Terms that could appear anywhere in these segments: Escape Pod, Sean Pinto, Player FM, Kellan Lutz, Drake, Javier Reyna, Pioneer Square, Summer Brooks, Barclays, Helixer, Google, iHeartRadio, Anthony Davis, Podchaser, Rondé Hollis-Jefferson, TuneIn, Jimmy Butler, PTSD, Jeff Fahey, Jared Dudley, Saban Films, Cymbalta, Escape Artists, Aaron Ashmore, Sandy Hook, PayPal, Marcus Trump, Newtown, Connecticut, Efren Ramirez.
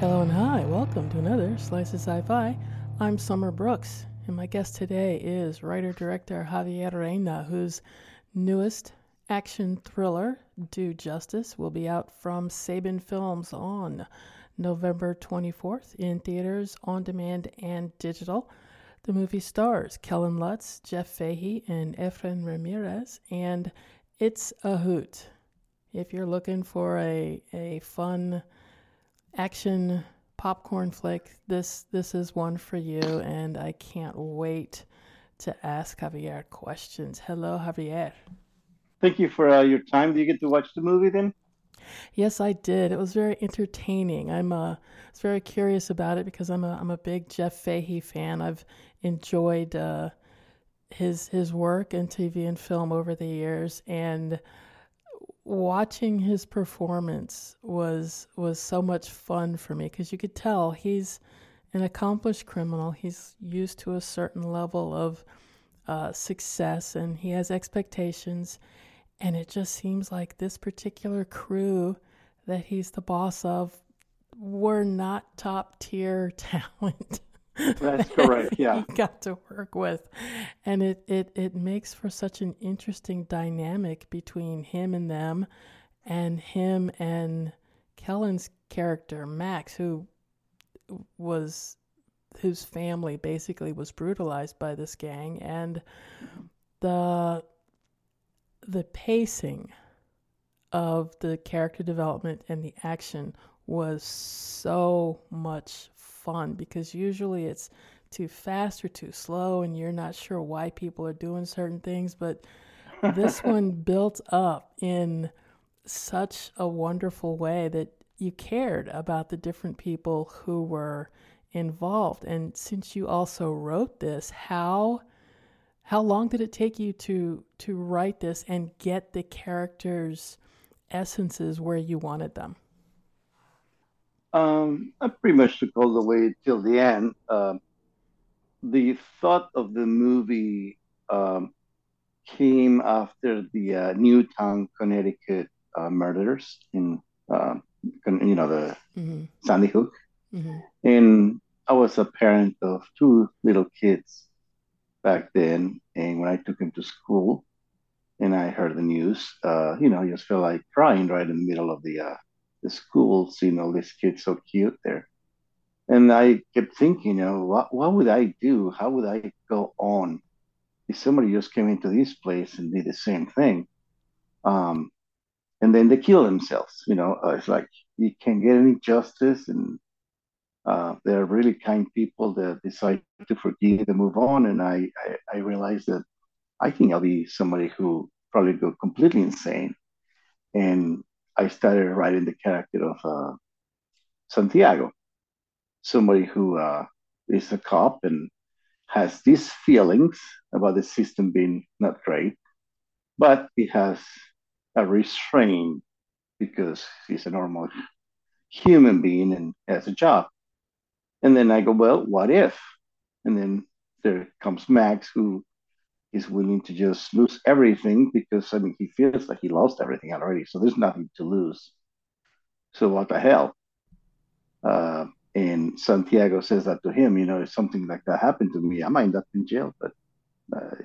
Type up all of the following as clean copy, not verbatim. Hello and hi, welcome to another Slice of Sci-Fi. I'm Summer Brooks, and my guest today is writer-director Javier Reyna, whose newest action thriller, Due Justice, will be out from Saban Films on November 24th in theaters, on demand, and digital. The movie stars Kellan Lutz, Jeff Fahey, and Efren Ramirez, and it's a hoot. If you're looking for a fun action popcorn flick, this is one for you, and I can't wait to ask Javier questions. Hello, Javier. Thank you for your time. Do you get to watch the movie then? Yes, I did. It was very entertaining. I was very curious about it because I'm a big Jeff Fahey fan. I've enjoyed his work in TV and film over the years, and watching his performance was so much fun for me because you could tell he's an accomplished criminal. He's used to a certain level of success, and he has expectations. And it just seems like this particular crew that he's the boss of were not top tier talent. That's correct. Yeah, he got to work with, and it makes for such an interesting dynamic between him and them, and him and Kellan's character Max, whose family basically was brutalized by this gang, and the pacing of the character development and the action was so much fun because usually it's too fast or too slow and you're not sure why people are doing certain things, but this one built up in such a wonderful way that you cared about the different people who were involved. And since you also wrote this, how long did it take you to write this and get the characters' essences where you wanted them? I pretty much took all the way till the end. The thought of the movie came after the Newtown, Connecticut murders in the mm-hmm. Sandy Hook. Mm-hmm. And I was a parent of two little kids back then. And when I took them to school and I heard the news, I just felt like crying right in the middle of the schools, these kids so cute there. And I kept thinking, what would I do? How would I go on? If somebody just came into this place and did the same thing, and then they kill themselves, it's like you can't get any justice, and there are really kind people that decide to forgive and move on. And I realized that I think I'll be somebody who probably go completely insane. And I started writing the character of Santiago, somebody who is a cop and has these feelings about the system being not great, but he has a restraint because he's a normal human being and has a job. And then I go, well, what if? And then there comes Max, who is willing to just lose everything because, he feels like he lost everything already. So there's nothing to lose. So what the hell? And Santiago says that to him, if something like that happened to me, I might end up in jail, but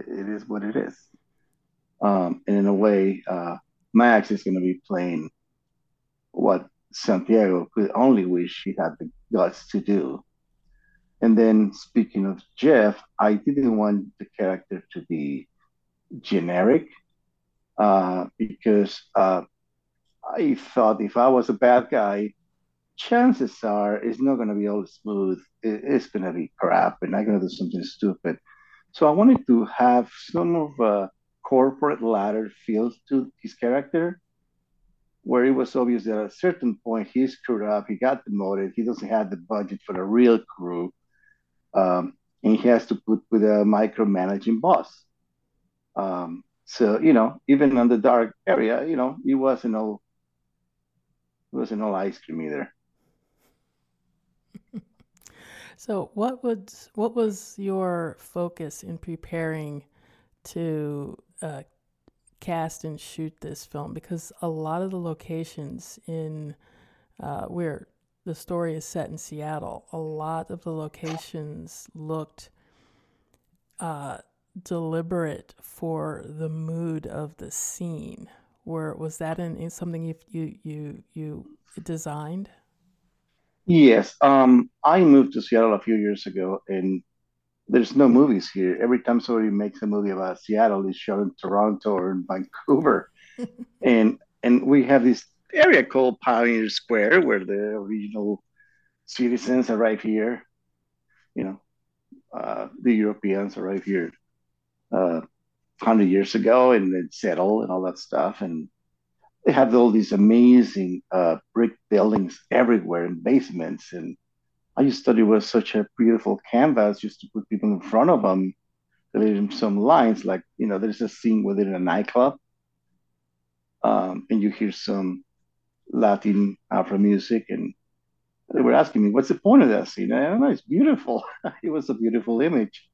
it is what it is. And in a way, Max is going to be playing what Santiago could only wish he had the guts to do. And then, speaking of Jeff, I didn't want the character to be generic because I thought if I was a bad guy, chances are it's not going to be all smooth. It's going to be crap, and I'm going to do something stupid. So I wanted to have some of a corporate ladder feel to his character, where it was obvious that at a certain point he screwed up, he got demoted, he doesn't have the budget for the real crew. And he has to put with a micromanaging boss. Even on the dark area, it wasn't all ice cream either. So what was your focus in preparing to cast and shoot this film? Because a lot of the locations in where the story is set in Seattle, a lot of the locations looked deliberate for the mood of the scene. Where was that in something you designed? Yes, I moved to Seattle a few years ago, and there's no movies here. Every time somebody makes a movie about Seattle, it's shot in Toronto or in Vancouver, and we have this area called Pioneer Square where the original citizens arrived here. You know, the Europeans arrived here 100 years ago, and it settled and all that stuff. And they have all these amazing brick buildings everywhere and basements. And I just thought it was such a beautiful canvas just to put people in front of them. There's some lines, like, you know, there's a scene where they're in a nightclub, and you hear some Latin Afro music, and they were asking me, what's the point of that scene? I don't know, it's beautiful. It was a beautiful image.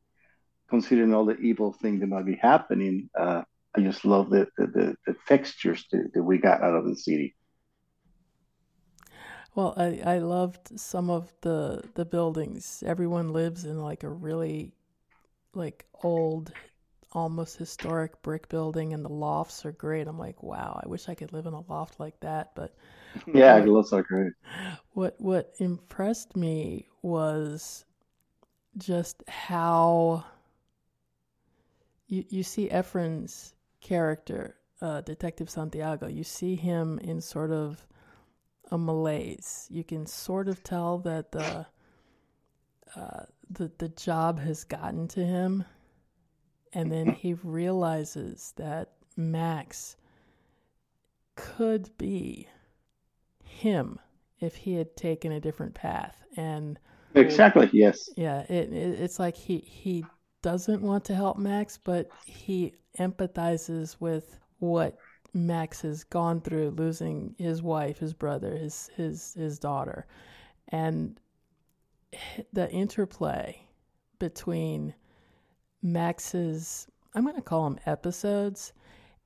Considering all the evil thing that might be happening, I just love the textures that we got out of the city. Well, I loved some of the buildings. Everyone lives in like a really like old, almost historic brick building, and the lofts are great. I'm like, wow, I wish I could live in a loft like that. But yeah, it looks so great. What impressed me was just how you see Efren's character, Detective Santiago. You see him in sort of a malaise. You can sort of tell that the job has gotten to him, and then he realizes that Max could be him if he had taken a different path. And exactly, yes. Yeah, it's like he doesn't want to help Max, but he empathizes with what Max has gone through, losing his wife, his brother, his daughter, and the interplay between Max's, I'm going to call them episodes,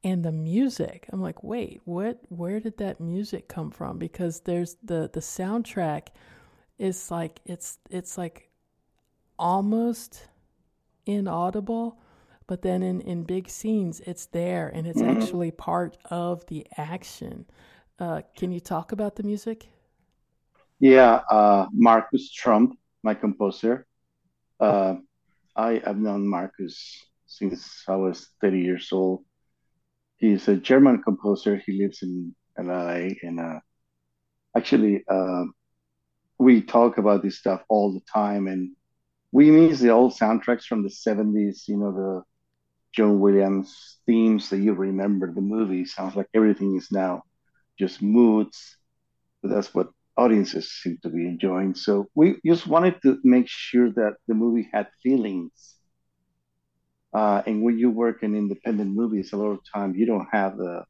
and the music. I'm like, wait, where did that music come from? Because there's the soundtrack is like, it's like almost inaudible, but then in big scenes, it's there, and it's actually part of the action. Can you talk about the music? Yeah, Marcus Trump, my composer. I have known Marcus since I was 30 years old. He's a German composer. He lives in LA, and actually, we talk about this stuff all the time, and we miss the old soundtracks from the 70s, you know, the John Williams themes that you remember, the movie. Sounds like everything is now just moods, but that's what audiences seem to be enjoying. So we just wanted to make sure that the movie had feelings. And when you work in independent movies, a lot of time you don't have the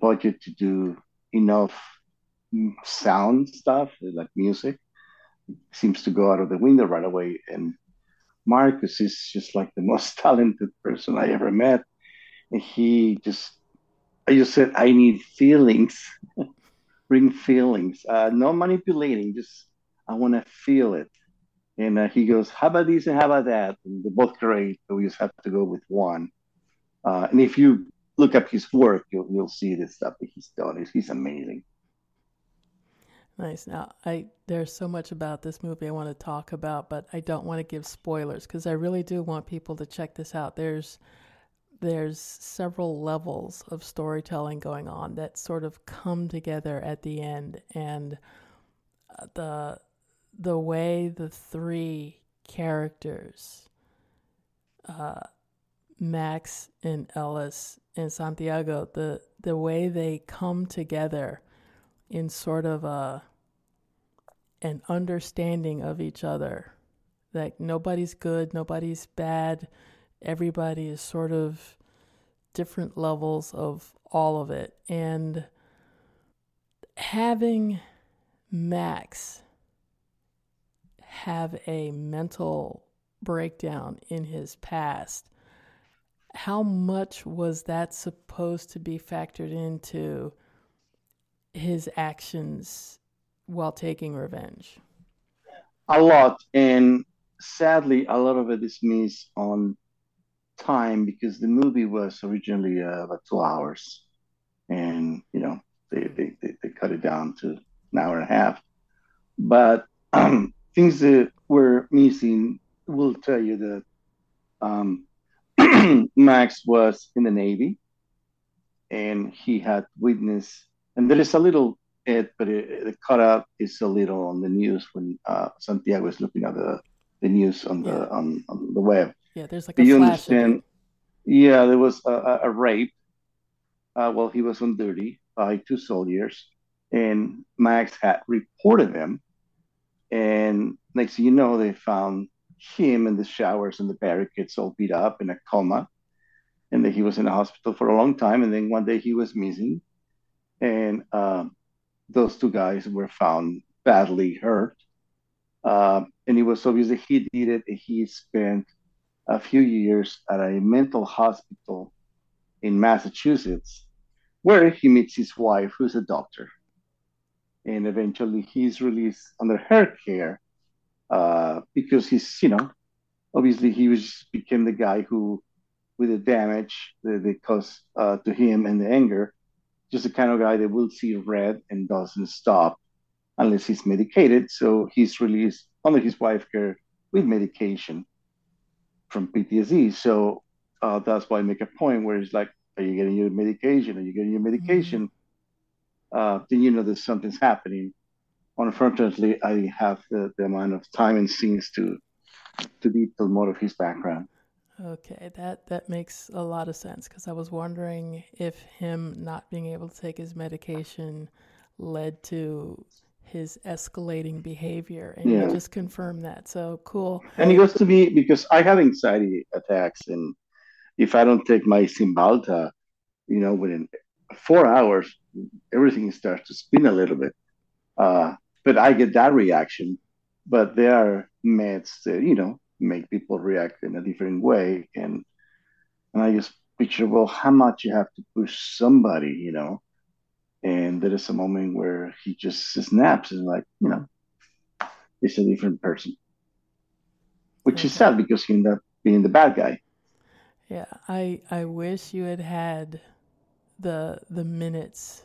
budget to do enough sound stuff, like music. It seems to go out of the window right away. And Marcus is just like the most talented person I ever met. And I just said, I need feelings. Bring feelings, no manipulating, just I want to feel it. And he goes, how about this and how about that? And they're both great, but we just have to go with one. And if you look up his work, you'll see the stuff that he's done. He's amazing. Nice. Now, there's so much about this movie I want to talk about, but I don't want to give spoilers because I really do want people to check this out. There's several levels of storytelling going on that sort of come together at the end, and the way the three characters, Max and Ellis and Santiago, the way they come together in sort of an understanding of each other, like nobody's good, nobody's bad. Everybody is sort of different levels of all of it. And having Max have a mental breakdown in his past, how much was that supposed to be factored into his actions while taking revenge? A lot, and sadly, a lot of it is missed on time because the movie was originally about 2 hours, and you know they cut it down to an hour and a half. But things that were missing will tell you that Max was in the Navy, and he had witnessed. And there is a little bit, but the cutout is a little on the news when Santiago is looking at the news on the on the web. Yeah, there's like a flash. Yeah, there was a rape while he was on duty by two soldiers, and Max had reported him. And next thing you know, they found him in the showers and the barricades all beat up in a coma, and then he was in the hospital for a long time. And then one day he was missing, and those two guys were found badly hurt. And it was obvious that he did it. He spent a few years at a mental hospital in Massachusetts, where he meets his wife, who's a doctor. And eventually he's released under her care because he's, you know, obviously he was became the guy who, with the damage that they caused to him and the anger, just the kind of guy that will see red and doesn't stop unless he's medicated. So he's released under his wife's care with medication from PTSD. So that's why I make a point where it's like, are you getting your medication? Are you getting your medication? Mm-hmm. Then you know that something's happening. Unfortunately, I didn't have the amount of time and scenes to detail more of his background. Okay, that makes a lot of sense, because I was wondering if him not being able to take his medication led to his escalating behavior, and you just confirmed that. So cool. And it goes to me because I have anxiety attacks, and if I don't take my Cymbalta, you know, within 4 hours, everything starts to spin a little bit. But I get that reaction. But there are meds that, you know, make people react in a different way. And I just picture, well, how much you have to push somebody, you know? And there is a moment where he just snaps and, like, you know, it's a different person. Which is sad because he ended up being the bad guy. Yeah, I wish you had the minutes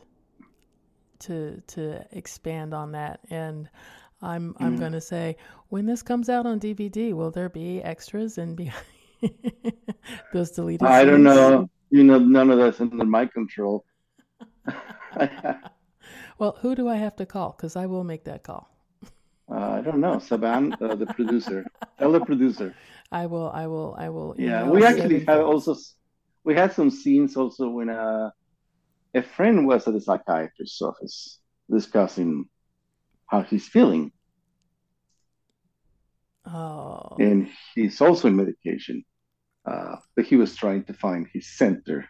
to expand on that. And I'm going to say, when this comes out on DVD, will there be extras and behind those deleted scenes? I don't know. You know, none of that's under my control. Well, who do I have to call? Because I will make that call. I don't know. Saban, the producer. Tell the producer. I will. Yeah, we actually have also... We had some scenes also when a friend was at the psychiatrist's office discussing how he's feeling. Oh. And he's also in medication. But he was trying to find his center.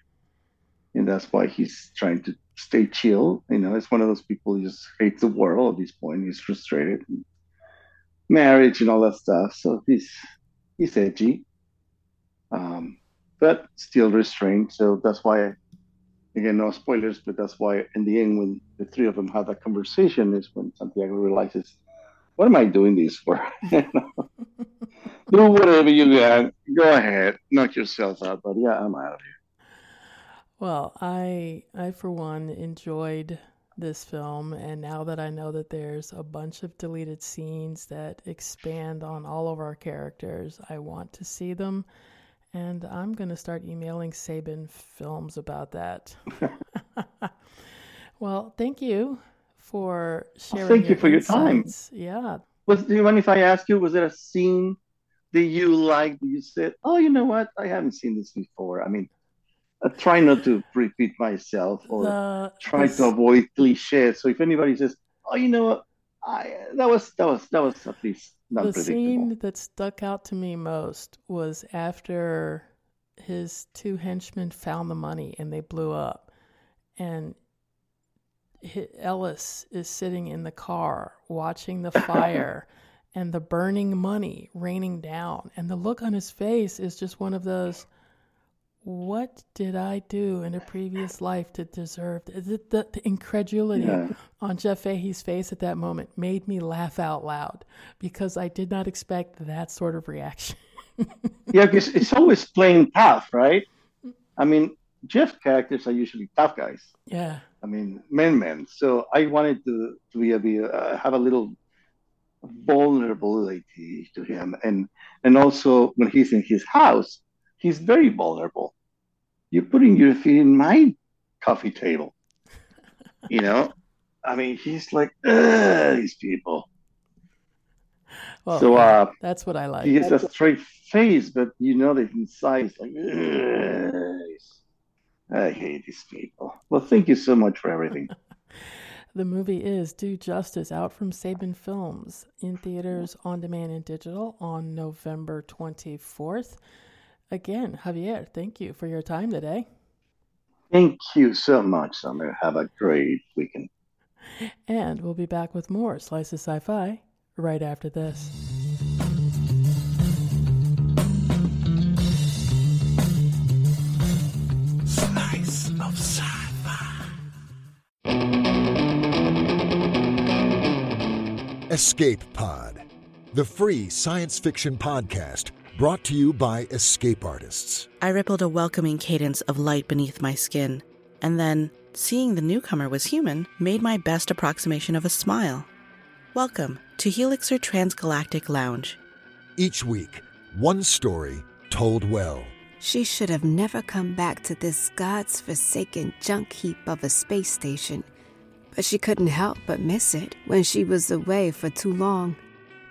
And that's why he's trying to stay chill. You know, it's one of those people who just hates the world at this point. He's frustrated. And marriage and all that stuff. So he's edgy. But still restrained. So that's why, again, no spoilers, but that's why in the end, when the three of them had that conversation, is when Santiago realizes, what am I doing this for? You know? Do whatever you got. Go ahead. Knock yourself out. But yeah, I'm out of here. Well, I for one, enjoyed this film. And now that I know that there's a bunch of deleted scenes that expand on all of our characters, I want to see them. And I'm going to start emailing Saban Films about that. Well, thank you for sharing your insights. Your time. Yeah. Do you mind if I ask you, was there a scene that you liked that you said, oh, you know what? I haven't seen this before. I mean, I try not to repeat myself or try to avoid cliches. So if anybody says, oh, you know what? That was at least not predictable. The scene that stuck out to me most was after his two henchmen found the money and they blew up, and Ellis is sitting in the car watching the fire and the burning money raining down, and the look on his face is just one of those, what did I do in a previous life to deserve the incredulity on Jeff Fahey's face at that moment made me laugh out loud because I did not expect that sort of reaction. Yeah, because it's always playing tough, right? I mean, Jeff characters are usually tough guys. Yeah. I mean, men. So I wanted to be have a little vulnerability to him. And also when he's in his house, he's very vulnerable. You're putting your feet in my coffee table. You know? I mean, he's like, these people. Well, so that's what I like. He has a straight face, but you know that inside he's like, I hate these people. Well, thank you so much for everything. The movie is Due Justice, out from Saban Films, in theaters, on demand, and digital on November 24th. Again, Javier, thank you for your time today. Thank you so much, Summer. Have a great weekend. And we'll be back with more Slice of Sci-Fi right after this. Slice of Sci-Fi. Escape Pod, the free science fiction podcast brought to you by Escape Artists. I rippled a welcoming cadence of light beneath my skin, and then, seeing the newcomer was human, made my best approximation of a smile. Welcome to Helixer Transgalactic Lounge. Each week, one story told well. She should have never come back to this God's forsaken junk heap of a space station, but she couldn't help but miss it when she was away for too long.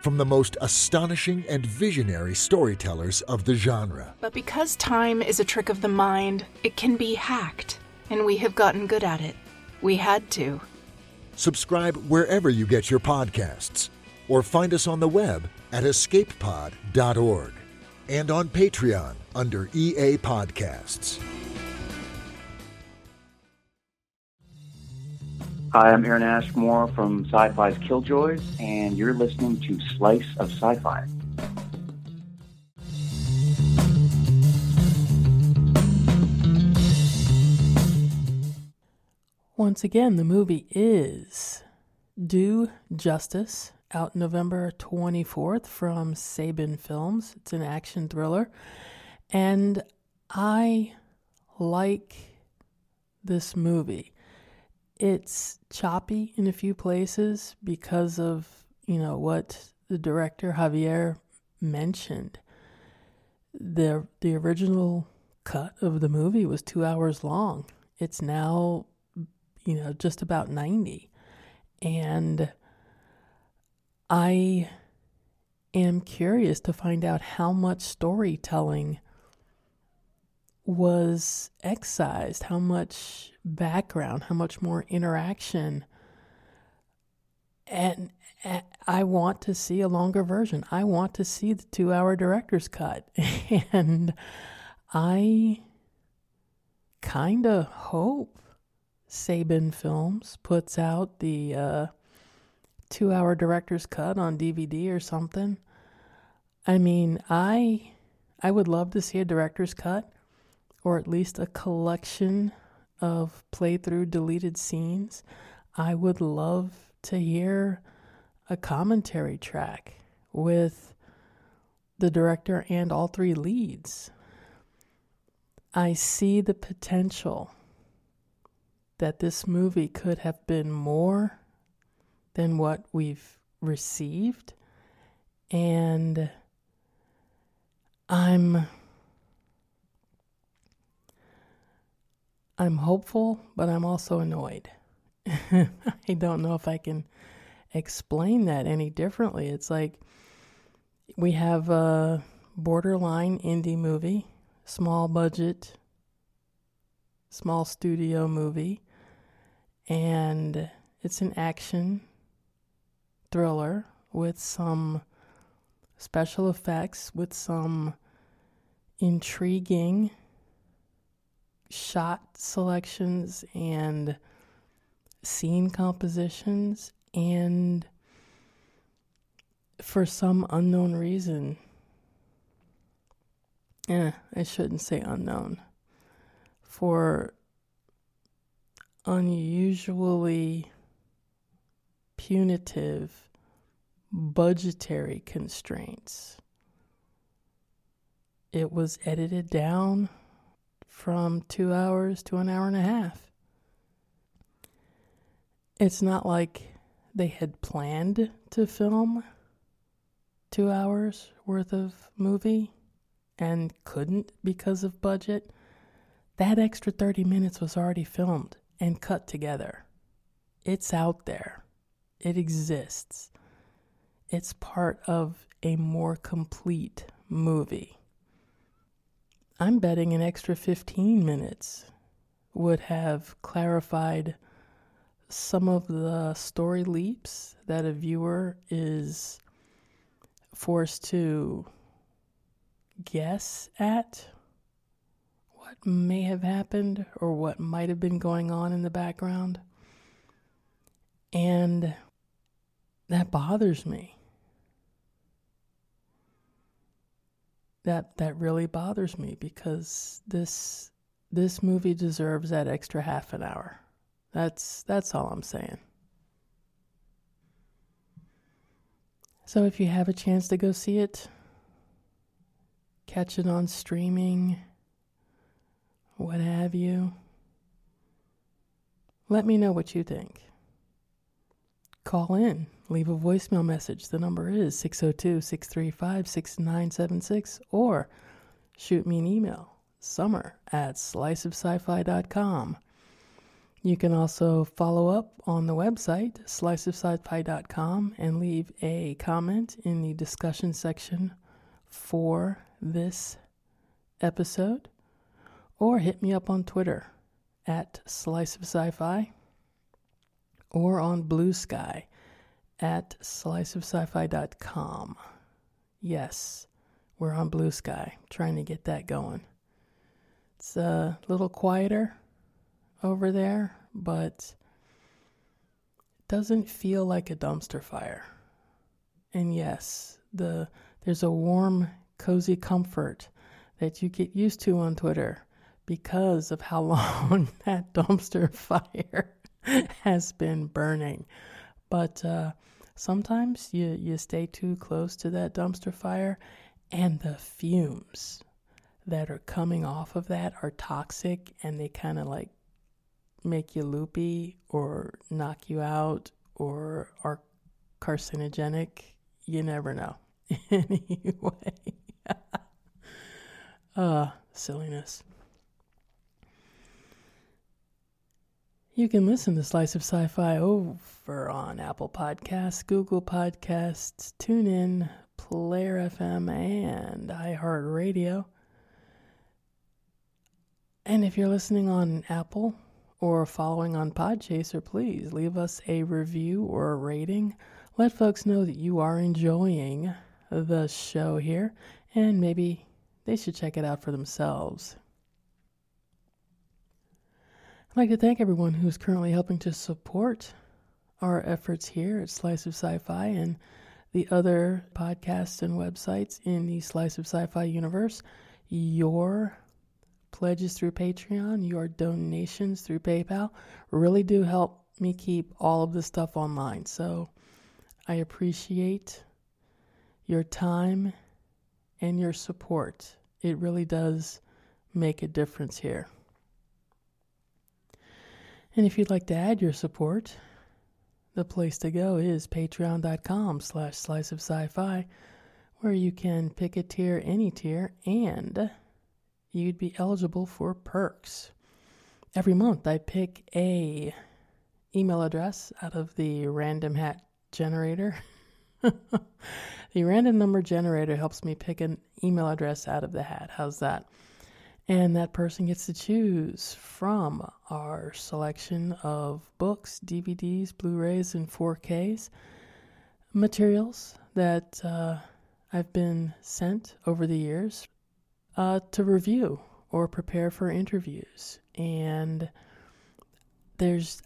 From the most astonishing and visionary storytellers of the genre. But because time is a trick of the mind, it can be hacked, and we have gotten good at it. We had to. Subscribe wherever you get your podcasts, or find us on the web at escapepod.org and on Patreon under EA Podcasts. Hi, I'm Aaron Ashmore from Sci-Fi's Killjoys, and you're listening to Slice of Sci-Fi. Once again, the movie is Due Justice, out November 24th from Saban Films. It's an action thriller, and I like this movie. It's choppy in a few places because of, you know, what the director Javier mentioned. The original cut of the movie was 2 hours long. It's now, you know, just about 90. And I am curious to find out how much storytelling was excised, how much background, how much more interaction. And I want to see a longer version. I want to see the 2 hour director's cut. And I kind of hope Saban Films puts out the 2 hour director's cut on DVD or something. I mean, I would love to see a director's cut, or at least a collection of playthrough deleted scenes. I would love to hear a commentary track with the director and all three leads. I see the potential that this movie could have been more than what we've received, and I'm hopeful, but I'm also annoyed. I don't know if I can explain that any differently. It's like we have a borderline indie movie, small budget, small studio movie, and it's an action thriller with some special effects, with some intriguing shot selections and scene compositions, and for some unknown reason, I shouldn't say unknown, for unusually punitive budgetary constraints. It was edited down from 2 hours to an hour and a half. It's not like they had planned to film 2 hours worth of movie and couldn't because of budget. That extra 30 minutes was already filmed and cut together. It's out there. It exists. It's part of a more complete movie. I'm betting an extra 15 minutes would have clarified some of the story leaps that a viewer is forced to guess at what may have happened or what might have been going on in the background. And that bothers me. That really bothers me, because this movie deserves that extra half an hour. That's all I'm saying. So if you have a chance to go see it, catch it on streaming, what have you, let me know what you think. Call in, leave a voicemail message. The number is 602-635-6976, or shoot me an email, summer@sliceofscifi.com. You can also follow up on the website, sliceofscifi.com, and leave a comment in the discussion section for this episode, or hit me up on Twitter @sliceofscifi, or on Blue Sky @sliceofscifi.com. Yes, we're on Blue Sky, trying to get that going. It's a little quieter over there, but it doesn't feel like a dumpster fire. And yes, there's a warm, cozy comfort that you get used to on Twitter because of how long that dumpster fire has been burning. But sometimes you stay too close to that dumpster fire, and the fumes that are coming off of that are toxic, and they kind of like make you loopy or knock you out or are carcinogenic. You never know. Anyway. Silliness. You can listen to Slice of Sci-Fi over on Apple Podcasts, Google Podcasts, TuneIn, Player FM, and iHeartRadio. And if you're listening on Apple or following on Podchaser, please leave us a review or a rating. Let folks know that you are enjoying the show here, and maybe they should check it out for themselves. I'd like to thank everyone who's currently helping to support our efforts here at Slice of Sci-Fi and the other podcasts and websites in the Slice of Sci-Fi universe. Your pledges through Patreon, your donations through PayPal really do help me keep all of this stuff online. So I appreciate your time and your support. It really does make a difference here. And if you'd like to add your support, the place to go is patreon.com/sliceofscifi, where you can pick a tier, any tier, and you'd be eligible for perks. Every month I pick a email address out of the random hat generator. The random number generator helps me pick an email address out of the hat. How's that? And that person gets to choose from our selection of books, DVDs, Blu-rays, and 4Ks, materials that I've been sent over the years to review or prepare for interviews. And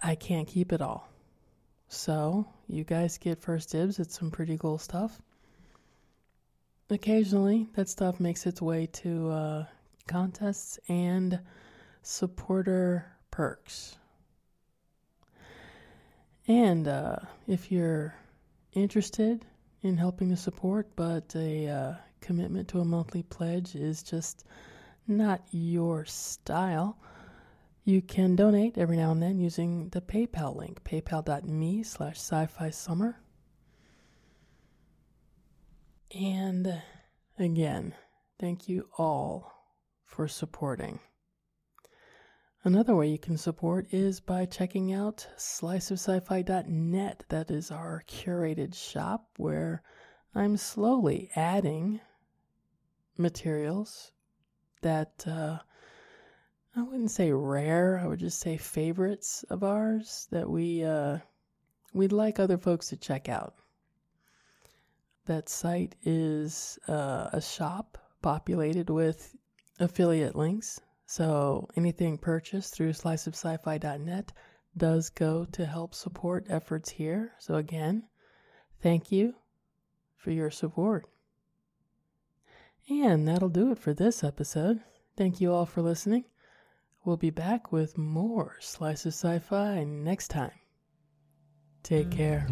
I can't keep it all. So you guys get first dibs at some pretty cool stuff. Occasionally, that stuff makes its way to contests and supporter perks. And if you're interested in helping to support, but a commitment to a monthly pledge is just not your style, you can donate every now and then using the PayPal link, paypal.me/sci-fi summer. And again, thank you all for supporting. Another way you can support is by checking out sliceofscifi.net. That is our curated shop where I'm slowly adding materials that I wouldn't say rare, I would just say favorites of ours that we'd like other folks to check out. That site is a shop populated with affiliate links. So anything purchased through sliceofscifi.net does go to help support efforts here. So again, thank you for your support. And that'll do it for this episode. Thank you all for listening. We'll be back with more Slice of Sci-Fi next time. Take care.